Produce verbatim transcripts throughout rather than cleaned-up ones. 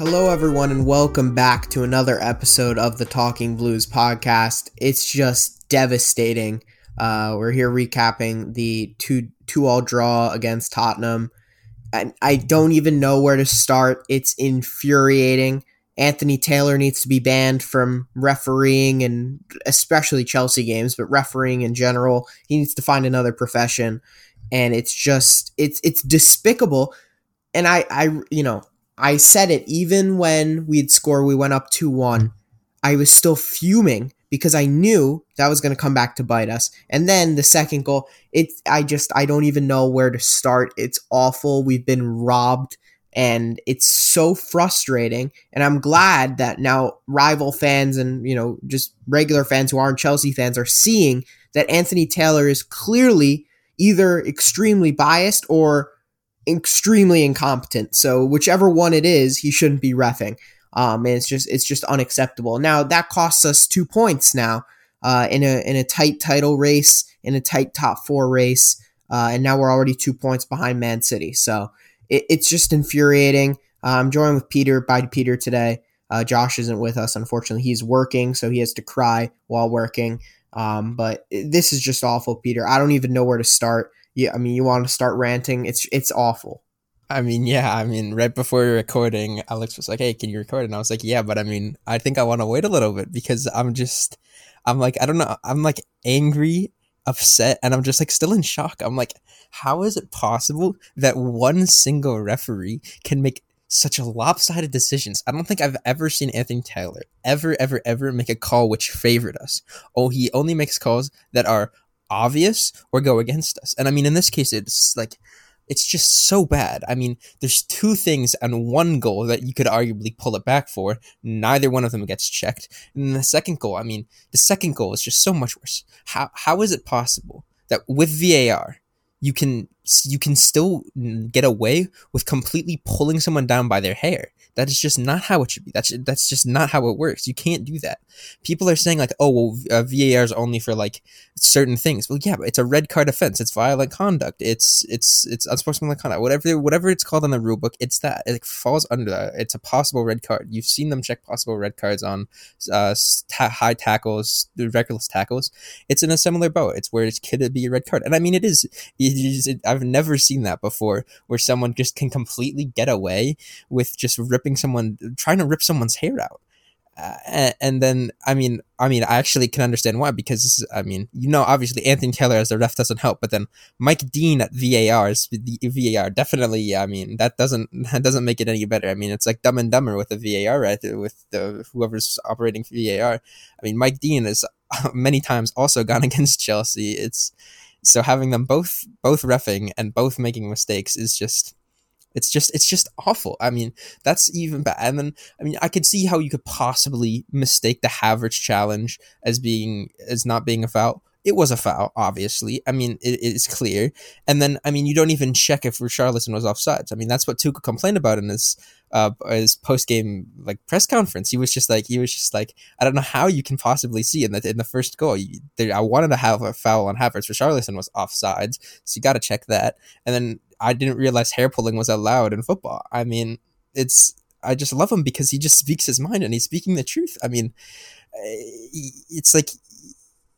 Hello everyone and welcome back to another episode of the Talking Blues podcast. It's just devastating. Uh, we're here recapping the two, two all draw against Tottenham. And I don't even know where to start. It's infuriating. Anthony Taylor needs to be banned from refereeing, and especially Chelsea games, but refereeing in general. He needs to find another profession. And it's just, it's it's despicable. And I, I you know, I said it, even when we'd score, we went up two one. I was still fuming because I knew that was going to come back to bite us. And then the second goal, it, I just, I don't even know where to start. It's awful. We've been robbed and it's so frustrating. And I'm glad that now rival fans and, you know, just regular fans who aren't Chelsea fans are seeing that Anthony Taylor is clearly either extremely biased or extremely incompetent. So whichever one it is, he shouldn't be reffing. Um, and it's just it's just unacceptable. Now that costs us two points now uh, in a in a tight title race, in a tight top four race, uh, and now we're already two points behind Man City. So it, it's just infuriating. Uh, I'm joined with Peter by Peter today. Uh, Josh isn't with us, unfortunately. He's working, so he has to cry while working. Um, but this is just awful, Peter. I don't even know where to start. Yeah, I mean, you want to start ranting? It's it's awful. I mean, yeah, I mean, right before we were recording, Alex was like, hey, can you record? And I was like, yeah, but I mean, I think I want to wait a little bit because I'm just, I'm like, I don't know. I'm like angry, upset, and I'm just like still in shock. I'm like, how is it possible that one single referee can make such a lopsided decisions? I don't think I've ever seen Anthony Taylor ever, ever, ever make a call which favored us. Oh, he only makes calls that are obvious or go against us. And I mean, in this case, it's like, it's just so bad. I mean, there's two things and one goal that you could arguably pull it back for. Neither one of them gets checked. And the second goal, I mean, the second goal is just so much worse. How how is it possible that with V A R, you can you can still get away with completely pulling someone down by their hair? That is just not how it should be. That's that's just not how it works. You can't do that. People are saying like, oh, well, uh, V A R is only for like certain things. Well, yeah, but it's a red card offense. It's violent conduct. It's it's it's unsportsmanlike conduct. Whatever whatever it's called in the rulebook, it's that. It like, falls under that. It's a possible red card. You've seen them check possible red cards on uh, ta- high tackles, reckless tackles. It's in a similar boat. It's where it could be a red card. And I mean, it is. It is it, I've never seen that before, where someone just can completely get away with just rip someone trying to rip someone's hair out, uh, and, and then I mean, I mean, I actually can understand why, because this is, I mean, you know, obviously Anthony Taylor as the ref doesn't help, but then Mike Dean at V A R is the V A R definitely. I mean, that doesn't that doesn't make it any better. I mean, it's like Dumb and Dumber with the V A R, right? With the whoever's operating V A R. I mean, Mike Dean has many times also gone against Chelsea. It's so having them both both reffing and both making mistakes is just. It's just, it's just awful. I mean, that's even bad. And then, I mean, I could see how you could possibly mistake the Havertz challenge as being, as not being a foul. It was a foul, obviously. I mean, it, it's clear. And then, I mean, you don't even check if Richarlison was offsides. I mean, that's what Tuchel complained about in his, uh, his post-game like press conference. He was just like, he was just like, I don't know how you can possibly see in the in the first goal. You, there, I wanted to have a foul on Havertz. Richarlison was offsides, so you got to check that. And then. I didn't realize hair pulling was allowed in football. I mean, it's, I just love him because he just speaks his mind and he's speaking the truth. I mean, it's like,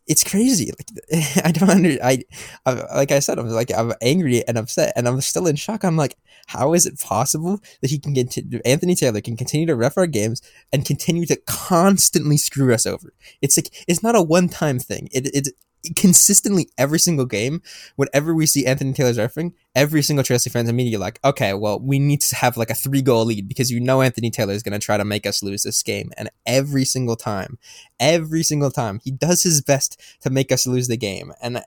it's crazy. Like, I don't under, I, I, like I said, I'm like, I'm angry and upset and I'm still in shock. I'm like, how is it possible that he can get to, Anthony Taylor can continue to ref our games and continue to constantly screw us over? It's like, it's not a one-time thing. It, it's, consistently every single game, whenever we see Anthony Taylor's refereeing, every single Chelsea fans immediately like, okay, well, we need to have like a three goal lead because you know Anthony Taylor is going to try to make us lose this game. And every single time, every single time, he does his best to make us lose the game. And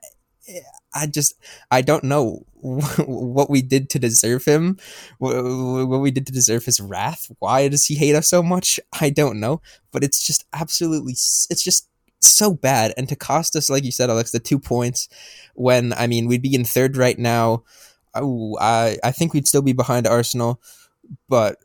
I just, I don't know what we did to deserve him, what we did to deserve his wrath. Why does he hate us so much? I don't know. But it's just absolutely, it's just. So bad, and to cost us, like you said, Alex, the two points when, I mean, we'd be in third right now. Oh, I, I think we'd still be behind Arsenal, but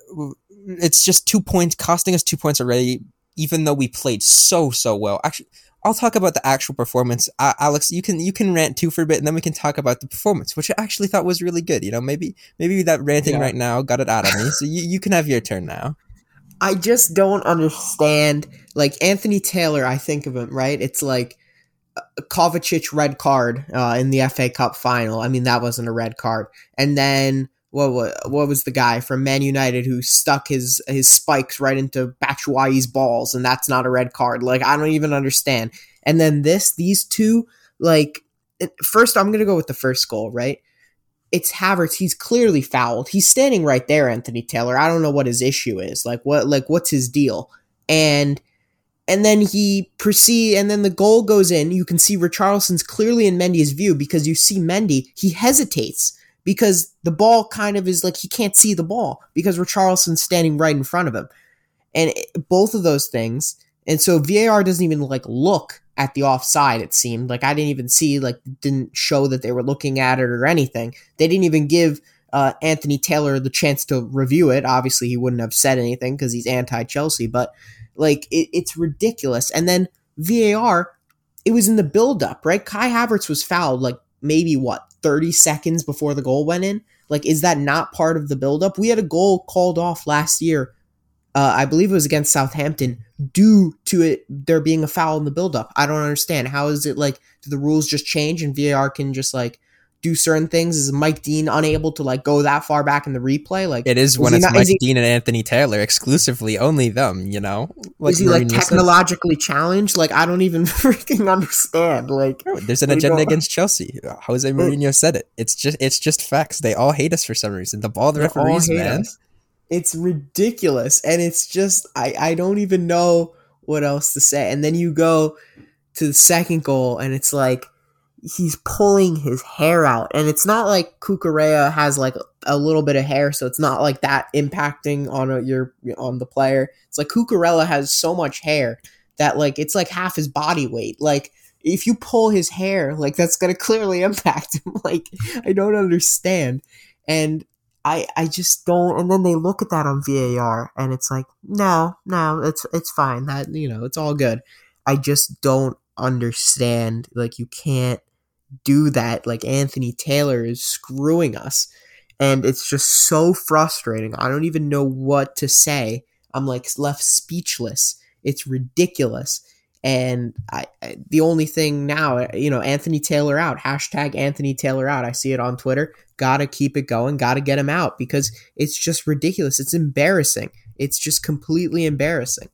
it's just two points, costing us two points already, even though we played so, so well. Actually, I'll talk about the actual performance. Uh, Alex, you can you can rant too for a bit, and then we can talk about the performance, which I actually thought was really good. You know, maybe maybe that ranting yeah. right now got it out of me, so you, you can have your turn now. I just don't understand. Like, Anthony Taylor, I think of him, right? It's like a Kovacic red card uh, in the F A Cup final. I mean, that wasn't a red card. And then what, what, what was the guy from Man United who stuck his, his spikes right into Batshuayi's balls, and that's not a red card? Like, I don't even understand. And then this, these two, like, first, I'm going to go with the first goal, right? It's Havertz. He's clearly fouled. He's standing right there, Anthony Taylor. I don't know what his issue is. Like, what, like, what's his deal? And and then he proceed, and then the goal goes in. You can see Richarlison's clearly in Mendy's view, because you see Mendy, he hesitates because the ball kind of is like, he can't see the ball because Richarlison's standing right in front of him. And it, both of those things. And so V A R doesn't even like look at the offside, it seemed. Like, I didn't even see, like, didn't show that they were looking at it or anything. They didn't even give uh, Anthony Taylor the chance to review it. Obviously, he wouldn't have said anything because he's anti-Chelsea, but, like, it, it's ridiculous. And then V A R, it was in the build-up, right? Kai Havertz was fouled, like, maybe, what, thirty seconds before the goal went in? Like, is that not part of the build-up? We had a goal called off last year, Uh, I believe it was against Southampton, due to it there being a foul in the buildup. I don't understand. How is it, like, do the rules just change and V A R can just, like, do certain things? Is Mike Dean unable to, like, go that far back in the replay? Like, it is, is when it's not, Mike he, Dean and Anthony Taylor exclusively, only them, you know? Like, is he, like, technologically said. challenged? Like, I don't even freaking understand. Like, there's an agenda against Chelsea. Jose Mourinho said it. It's just it's just facts. They all hate us for some reason. The ball, the they referees, man. Us. It's ridiculous, and it's just, I, I don't even know what else to say. And then you go to the second goal, and it's like, he's pulling his hair out. And it's not like Cucurella has, like, a little bit of hair, so it's not like that impacting on a, your on the player. It's like Cucurella has so much hair that, like, it's like half his body weight. Like, if you pull his hair, like, that's going to clearly impact him. Like, I don't understand. And I, I just don't, and then they look at that on V A R, and it's like, no, no, it's it's fine. That, you know, it's all good. I just don't understand. Like, you can't do that. Like, Anthony Taylor is screwing us, and it's just so frustrating. I don't even know what to say. I'm, like, left speechless. It's ridiculous. And I, I the only thing now, you know, Anthony Taylor out, hashtag Anthony Taylor out. I see it on Twitter. Gotta keep it going. Gotta get him out, because it's just ridiculous. It's embarrassing. It's just completely embarrassing.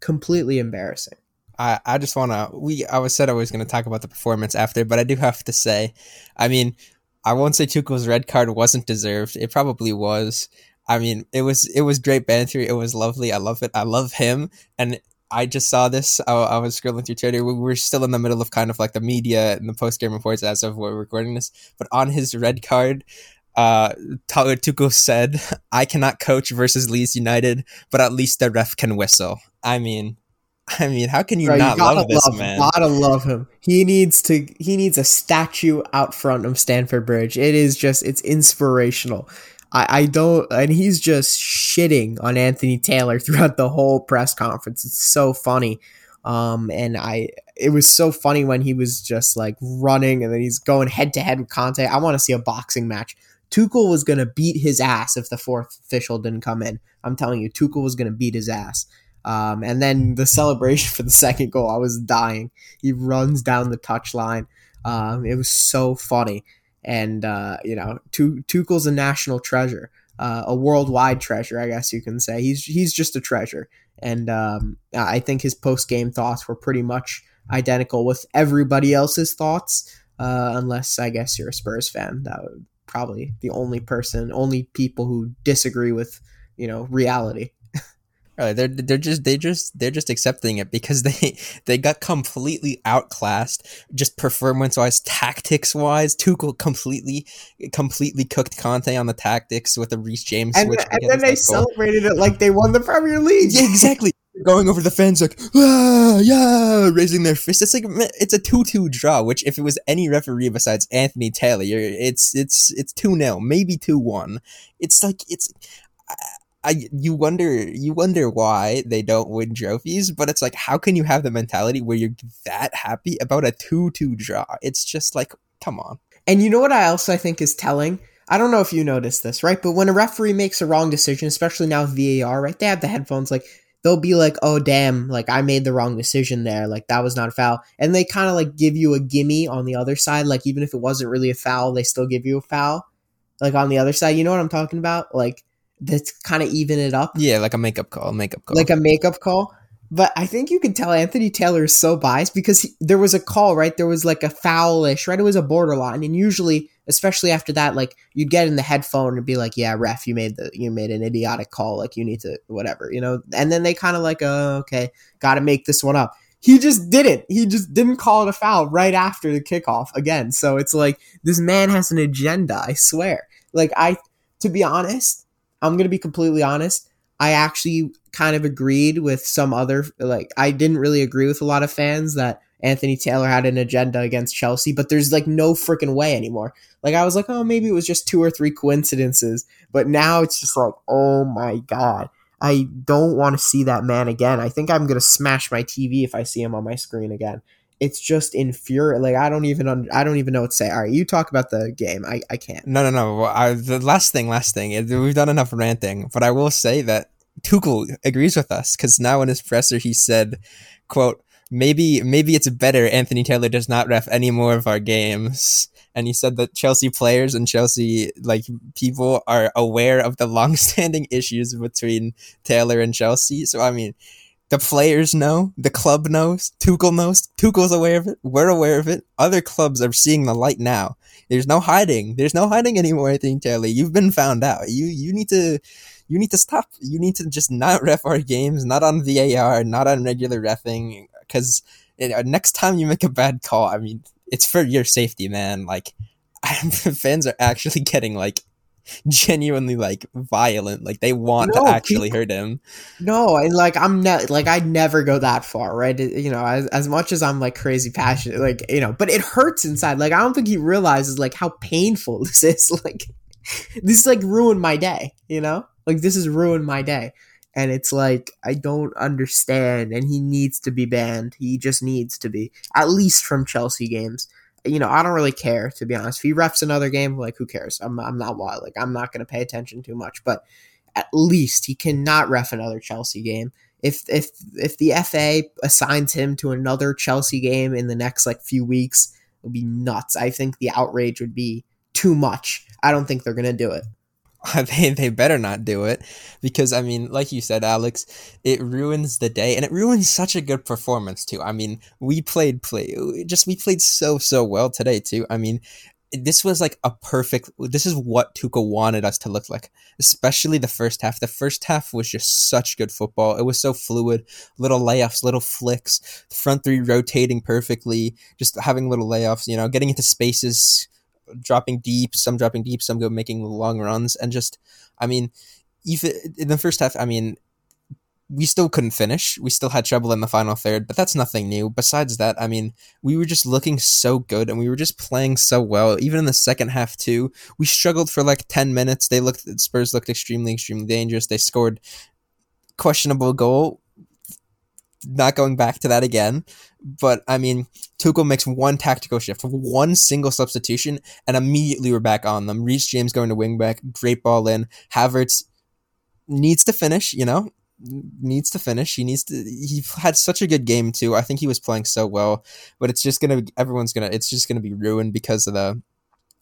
Completely embarrassing. I, I just want to, we, I was said I was going to talk about the performance after, but I do have to say, I mean, I won't say Tuchel's red card wasn't deserved. It probably was. I mean, it was, it was great banter. It was lovely. I love it. I love him. And I just saw this. I, I was scrolling through Twitter. We were still in the middle of kind of like the media and the post-game reports as of we're recording this. But on his red card, uh, Tuchel said, "I cannot coach versus Leeds United, but at least the ref can whistle." I mean, I mean, how can you Bro, not you love this love, man? Gotta love him. He needs to. He needs a statue out front of Stamford Bridge. It is just. It's inspirational. I, I don't, and he's just shitting on Anthony Taylor throughout the whole press conference. It's so funny. Um, and I, it was so funny when he was just like running, and then he's going head to head with Conte. I want to see a boxing match. Tuchel was going to beat his ass if the fourth official didn't come in. I'm telling you, Tuchel was going to beat his ass. Um, and then the celebration for the second goal, I was dying. He runs down the touchline. Um, it was so funny. And, uh, you know, Tuchel's a national treasure, uh, a worldwide treasure, I guess you can say. He's he's just a treasure. And um, I think his post-game thoughts were pretty much identical with everybody else's thoughts, uh, unless, I guess, you're a Spurs fan. That would probably the only person, only people who disagree with, you know, reality. Right, they're they're just they just they're just accepting it because they they got completely outclassed, just performance wise, tactics wise. Tuchel completely completely cooked Conte on the tactics with the Reece James switch, and, and then they celebrated it like they won the Premier League. Yeah, exactly. Going over the fans like, ah, yeah, raising their fists. It's like, it's a two-two draw, which if it was any referee besides Anthony Taylor, it's it's it's two-nil, maybe two-one. It's like it's. I, I, you wonder you wonder why they don't win trophies, but it's like, how can you have the mentality where you're that happy about a two-two draw? It's just like, come on. And you know what I also I think is telling? I don't know if you noticed this, right? But when a referee makes a wrong decision, especially now with V A R, right? They have the headphones, like, they'll be like, oh, damn, like, I made the wrong decision there. Like, that was not a foul. And they kind of, like, give you a gimme on the other side. Like, even if it wasn't really a foul, they still give you a foul. Like, on the other side, you know what I'm talking about? Like, that's kind of even it up. Yeah, like a makeup call, makeup call. Like a makeup call. But I think you can tell Anthony Taylor is so biased because he, there was a call, right? There was, like, a foul-ish, right? It was a borderline. And usually, especially after that, like, you'd get in the headphone and be like, yeah, ref, you made the you made an idiotic call. Like, you need to whatever, you know? And then they kind of like, oh, okay, got to make this one up. He just didn't. He just didn't call it a foul right after the kickoff again. So it's like, this man has an agenda, I swear. Like, I, to be honest, I'm going to be completely honest. I actually kind of agreed with some other, like, I didn't really agree with a lot of fans that Anthony Taylor had an agenda against Chelsea, but there's, like, no freaking way anymore. Like, I was like, oh, maybe it was just two or three coincidences, but now it's just like, oh my God, I don't want to see that man again. I think I'm going to smash my T V if I see him on my screen again. It's just infuriating. Like, I don't even, un- I don't even know what to say. All right, you talk about the game. I, I can't. No, no, no. Well, I, the last thing, last thing. We've done enough ranting, but I will say that Tuchel agrees with us because now in his presser he said, "quote Maybe, maybe it's better Anthony Taylor does not ref any more of our games." And he said that Chelsea players and Chelsea like people are aware of the long-standing issues between Taylor and Chelsea. So I mean. The players know, the club knows, Tuchel knows, Tuchel's aware of it, we're aware of it, other clubs are seeing the light now. There's no hiding, there's no hiding anymore, I think, Taylor. You've been found out. You you need to you need to stop. You need to just not ref our games, not on V A R, not on regular reffing, because next time you make a bad call, I mean, it's for your safety, man. Like, fans are actually getting, like, genuinely like violent, like they want no, to actually people, hurt him. No, and like I'm not like I'd never go that far, right? You know, as, as much as I'm like crazy passionate, like, you know, but it hurts inside. Like I don't think he realizes like how painful this is. Like this like ruined my day, you know? Like this has ruined my day. And it's like I don't understand, and he needs to be banned. He just needs to be, at least from Chelsea games. You know, I don't really care, to be honest. If he refs another game, like, who cares? I'm I'm not wild. Like, I'm not going to pay attention too much. But at least he cannot ref another Chelsea game. If if if the F A assigns him to another Chelsea game in the next, like, few weeks, it would be nuts. I think the outrage would be too much. I don't think they're going to do it. They, they better not do it because, I mean, like you said, Alex, it ruins the day and it ruins such a good performance, too. I mean, we played play just we played so, so well today, too. I mean, this was like a perfect this is what Tuchel wanted us to look like, especially the first half. The first half was just such good football. It was so fluid, little layoffs, little flicks, the front three rotating perfectly, just having little layoffs, you know, getting into spaces. Dropping deep, some dropping deep, some go making long runs, and just, I mean, even in the first half, I mean, we still couldn't finish. We still had trouble in the final third, but that's nothing new. Besides that, I mean, we were just looking so good, and we were just playing so well. Even in the second half, too, we struggled for like ten minutes. They looked, Spurs looked extremely, extremely dangerous. They scored questionable goal. Not going back to that again, but I mean, Tuchel makes one tactical shift, one single substitution, and immediately we're back on them. Reece James going to wing back, great ball in. Havertz needs to finish, you know, needs to finish. He needs to. He had such a good game too. I think he was playing so well, but it's just gonna. Everyone's gonna. It's just gonna be ruined because of the.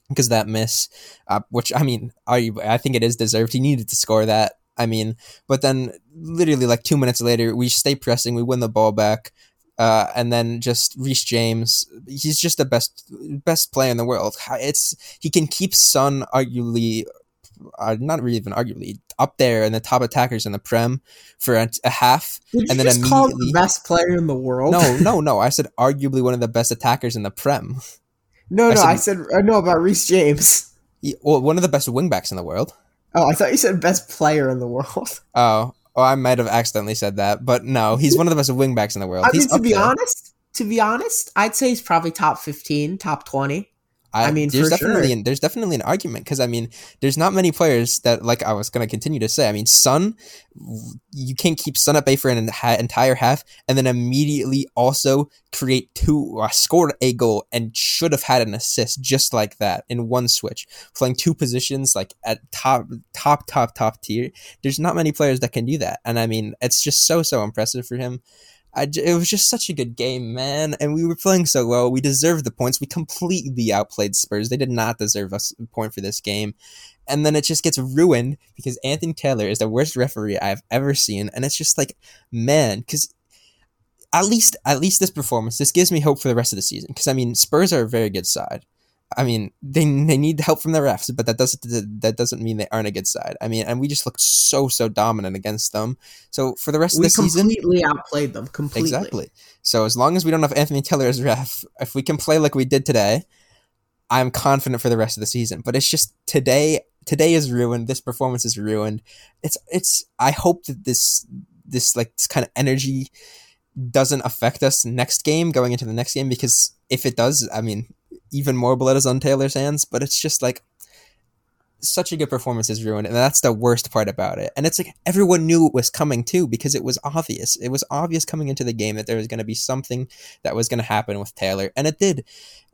Because of that miss, uh, which I mean, are you? I think it is deserved. He needed to score that. I mean, but then literally like two minutes later, we stay pressing, we win the ball back, uh, and then just Reece James, he's just the best best player in the world. It's he can keep Son arguably, uh, not really even arguably, up there in the top attackers in the Prem for a, a half. Did and you then just call him the best player in the world? No, no, no. I said arguably one of the best attackers in the Prem. No, I no, said, I said uh, no about Reece James. He, well, one of the best wingbacks in the world. Oh, I thought you said best player in the world. Oh, oh, I might have accidentally said that, but no, he's one of the best wingbacks in the world. I mean, he's to be there. honest, to be honest, I'd say he's probably top fifteen, top twenty. I, I mean, there's definitely sure. an, there's definitely an argument because I mean, there's not many players that, like I was going to continue to say. I mean, Son, you can't keep Son at bay for an entire half and then immediately also create two, uh, scored a goal and should have had an assist just like that in one switch, playing two positions like at top, top, top, top tier. There's not many players that can do that, and I mean, it's just so so impressive for him. I, it was just such a good game, man, and we were playing so well. We deserved the points. We completely outplayed Spurs. They did not deserve us a point for this game. And then it just gets ruined because Anthony Taylor is the worst referee I've ever seen. And it's just like, man, because at least at least this performance, this gives me hope for the rest of the season. Because, I mean, Spurs are a very good side. I mean, they they need help from the refs, but that doesn't that doesn't mean they aren't a good side. I mean, and we just looked so so dominant against them. So for the rest of the season, we completely outplayed them completely. Exactly. So as long as we don't have Anthony Taylor as ref, if we can play like we did today, I'm confident for the rest of the season. But it's just today today is ruined. This performance is ruined. It's it's. I hope that this this like this kind of energy doesn't affect us next game going into the next game, because if it does, I mean, even more blood is on Taylor's hands. But it's just like such a good performance is ruined, and that's the worst part about it. And it's like everyone knew it was coming too, because it was obvious. It was obvious coming into the game that there was going to be something that was going to happen with Taylor, and it did.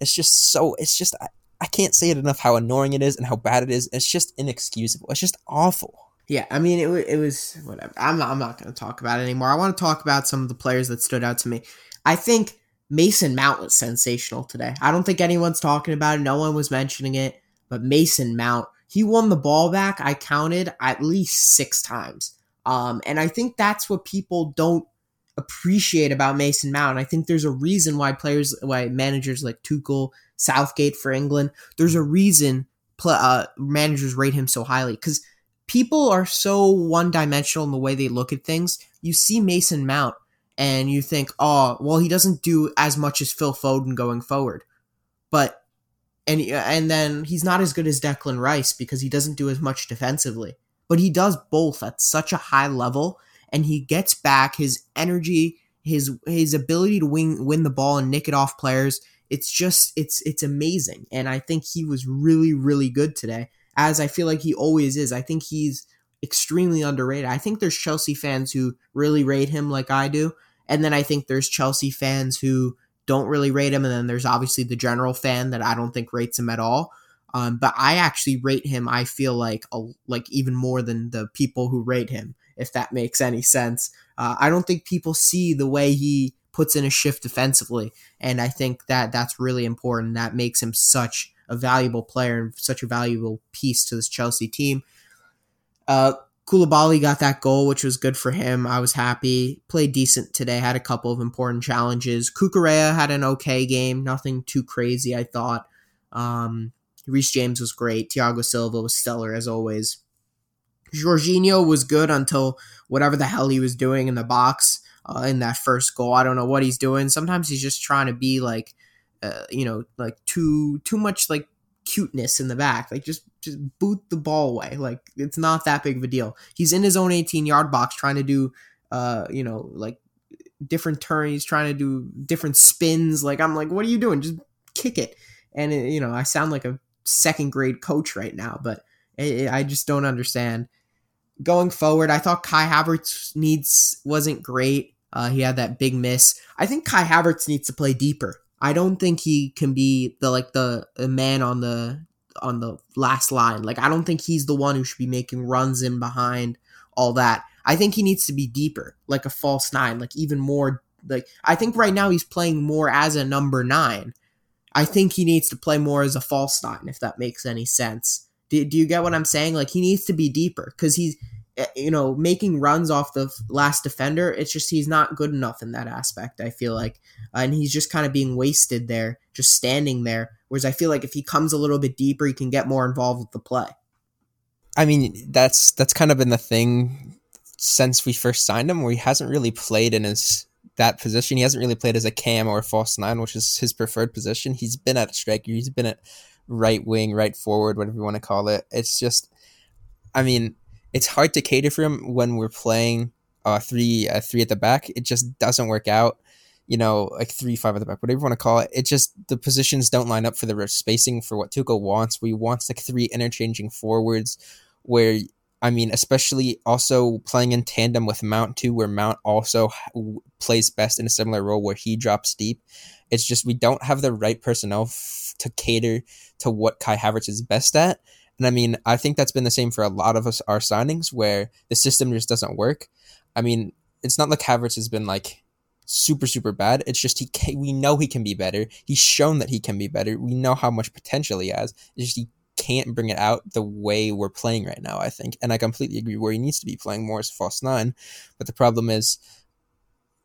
It's just so, it's just, I, I can't say it enough how annoying it is and how bad it is. It's just inexcusable. It's just awful. Yeah, I mean, it, it was whatever. I'm not, I'm not going to talk about it anymore. I want to talk about some of the players that stood out to me. I think Mason Mount was sensational today. I don't think anyone's talking about it. No one was mentioning it, but Mason Mount, he won the ball back, I counted, at least six times. Um, and I think that's what people don't appreciate about Mason Mount. I think there's a reason why players, why managers like Tuchel, Southgate for England, there's a reason pl- uh, managers rate him so highly, because people are so one-dimensional in the way they look at things. You see Mason Mount, and you think, oh, well, he doesn't do as much as Phil Foden going forward. But, and and then he's not as good as Declan Rice because he doesn't do as much defensively. But he does both at such a high level, and he gets back his energy, his his ability to win, win the ball and nick it off players. It's just, it's it's amazing. And I think he was really, really good today, as I feel like he always is. I think he's extremely underrated. I think there's Chelsea fans who really rate him like I do. And then I think there's Chelsea fans who don't really rate him. And then there's obviously the general fan that I don't think rates him at all. Um, but I actually rate him, I feel like, a, like even more than the people who rate him, if that makes any sense. Uh, I don't think people see the way he puts in a shift defensively. And I think that that's really important. That makes him such a valuable player and such a valuable piece to this Chelsea team. Uh, Koulibaly got that goal, which was good for him. I was happy. Played decent today. Had a couple of important challenges. Cucurella had an okay game. Nothing too crazy, I thought. Um, Reece James was great. Thiago Silva was stellar, as always. Jorginho was good until whatever the hell he was doing in the box uh, in that first goal. I don't know what he's doing. Sometimes he's just trying to be like, uh, you know, like too too much like cuteness in the back. Like, just just boot the ball away. Like, it's not that big of a deal. He's in his own eighteen-yard box trying to do, uh, you know, like, different turns. He's trying to do different spins. Like, I'm like, what are you doing? Just kick it. And, it, you know, I sound like a second-grade coach right now, but it, it, I just don't understand. Going forward, I thought Kai Havertz needs wasn't great. Uh, he had that big miss. I think Kai Havertz needs to play deeper. I don't think he can be the like the, the man on the on the last line. Like, I don't think he's the one who should be making runs in behind all that. I think he needs to be deeper, like a false nine, like even more. Like, I think right now he's playing more as a number nine. I think he needs to play more as a false nine, if that makes any sense. Do, do you get what I'm saying? Like, he needs to be deeper because he's, you know, making runs off the last defender. It's just, he's not good enough in that aspect, I feel like. And he's just kind of being wasted there, just standing there. Whereas I feel like if he comes a little bit deeper, he can get more involved with the play. I mean, that's that's kind of been the thing since we first signed him, where he hasn't really played in his that position. He hasn't really played as a cam or a false nine, which is his preferred position. He's been at a striker. He's been at right wing, right forward, whatever you want to call it. It's just, I mean, it's hard to cater for him when we're playing uh, three, uh, three at the back. It just doesn't work out. you know, like three, five at the back, whatever you want to call it. It just, the positions don't line up for the spacing for what Tuchel wants. We want like three interchanging forwards where, I mean, especially also playing in tandem with Mount too, where Mount also plays best in a similar role where he drops deep. It's just, we don't have the right personnel f- to cater to what Kai Havertz is best at. And I mean, I think that's been the same for a lot of us, our signings, where the system just doesn't work. I mean, it's not like Havertz has been like super, super bad. It's just he can, we know he can be better. He's shown that he can be better. We know how much potential he has. It's just he can't bring it out the way we're playing right now, I think. And I completely agree where he needs to be playing more as a false nine. But the problem is,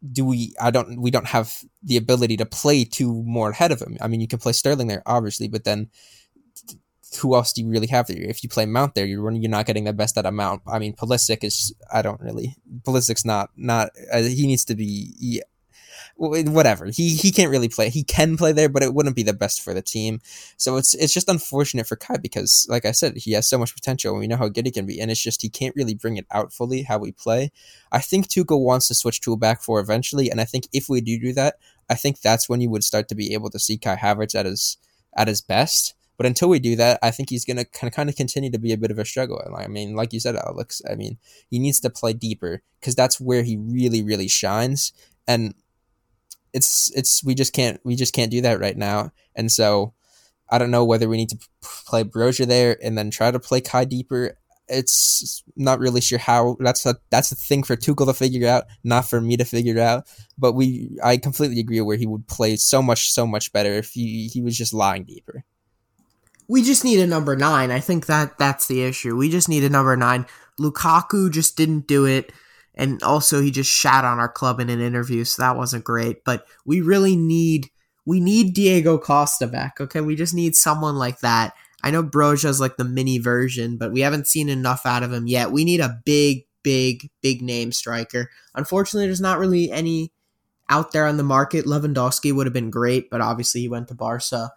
do we, I don't, we don't have the ability to play two more ahead of him. I mean, you can play Sterling there, obviously, but then who else do you really have there? If you play Mount there, you're you're not getting the best out of Mount. I mean, Pulisic is, I don't really, Pulisic's not, not uh, he needs to be, he, whatever. He he can't really play. He can play there, but it wouldn't be the best for the team. So it's it's just unfortunate for Kai because, like I said, he has so much potential and we know how good he can be, and it's just he can't really bring it out fully how we play. I think Tuchel wants to switch to a back four eventually, and I think if we do do that, I think that's when you would start to be able to see Kai Havertz at his at his best. But until we do that, I think he's going to kind of continue to be a bit of a struggle. And I mean, like you said, Alex, I mean, he needs to play deeper because that's where he really, really shines. And it's it's we just can't we just can't do that right now. And so I don't know whether we need to play Brozier there and then try to play Kai deeper. It's not really sure how. That's a that's a thing for Tuchel to figure out, not for me to figure out. But we I completely agree where he would play so much so much better if he, he was just lying deeper. We just need a number nine. I think that that's the issue. We just need a number nine. Lukaku just didn't do it. And also he just shat on our club in an interview, so that wasn't great. But we really need we need Diego Costa back, okay? We just need someone like that. I know Brozia's like the mini version, but we haven't seen enough out of him yet. We need a big, big, big name striker. Unfortunately, there's not really any out there on the market. Lewandowski would have been great, but obviously he went to Barca.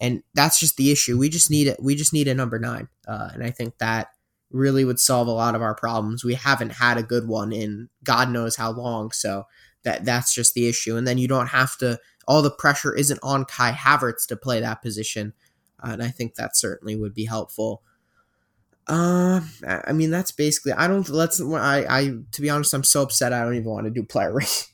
And that's just the issue. We just need a, we just need a number nine, uh, and I think that really would solve a lot of our problems. We haven't had a good one in God knows how long, so that that's just the issue. And then you don't have to. All the pressure isn't on Kai Havertz to play that position, uh, and I think that certainly would be helpful. Uh, I mean, that's basically. I don't. Let's. I. I. To be honest, I'm so upset. I don't even want to do player ratings.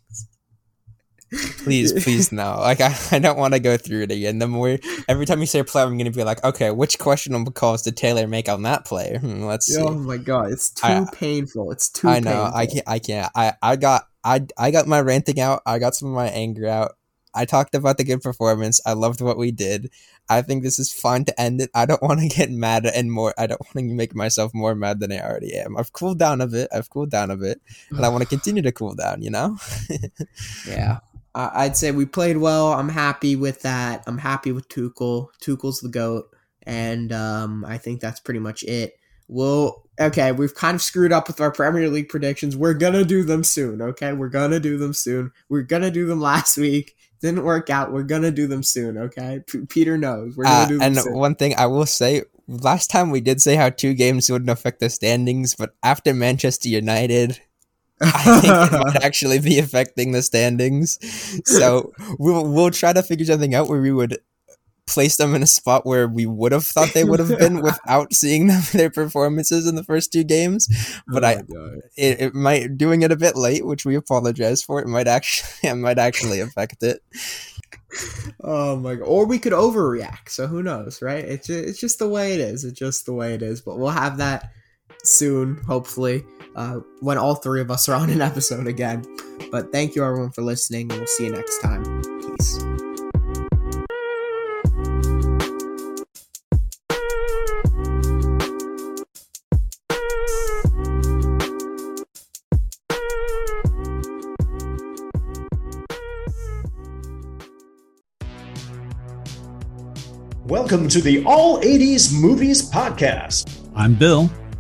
please please no like I, I don't want to go through it again. The more every time you say a player, I'm gonna be like, okay, which questionable calls did Taylor make on that player? hmm, let's see. Oh my god, it's too I, painful it's too I know painful. I can't I can't I I got I I got my ranting out. I got some of my anger out. I talked about the good performance. I loved what we did. I think this is fine to end it. I don't want to get mad and more. I don't want to make myself more mad than I already am. I've cooled down a bit. I've cooled down a bit, and I want to continue to cool down. You know? Yeah. I'd say we played well. I'm happy with that. I'm happy with Tuchel. Tuchel's the GOAT, and um, I think that's pretty much it. We'll okay. We've kind of screwed up with our Premier League predictions. We're gonna do them soon. Okay, we're gonna do them soon. We're gonna do them last week. Didn't work out. We're gonna do them soon. Okay, P- Peter knows. We're gonna uh, do them and soon. One thing I will say. Last time we did say how two games wouldn't affect the standings, but after Manchester United. I think it might actually be affecting the standings. So we'll, we'll try to figure something out where we would place them in a spot where we would have thought they would have been without seeing them, their performances in the first two games. But oh I, it, it might doing it a bit late, which we apologize for. It might actually, it might actually affect it. Oh my god! Or we could overreact. So who knows, right? It's just, it's just the way it is. It's just the way it is. But we'll have that soon, hopefully. Uh, when all three of us are on an episode again. But thank you everyone for listening, and we'll see you next time. Peace. Welcome to the All eighties Movies Podcast. I'm Bill.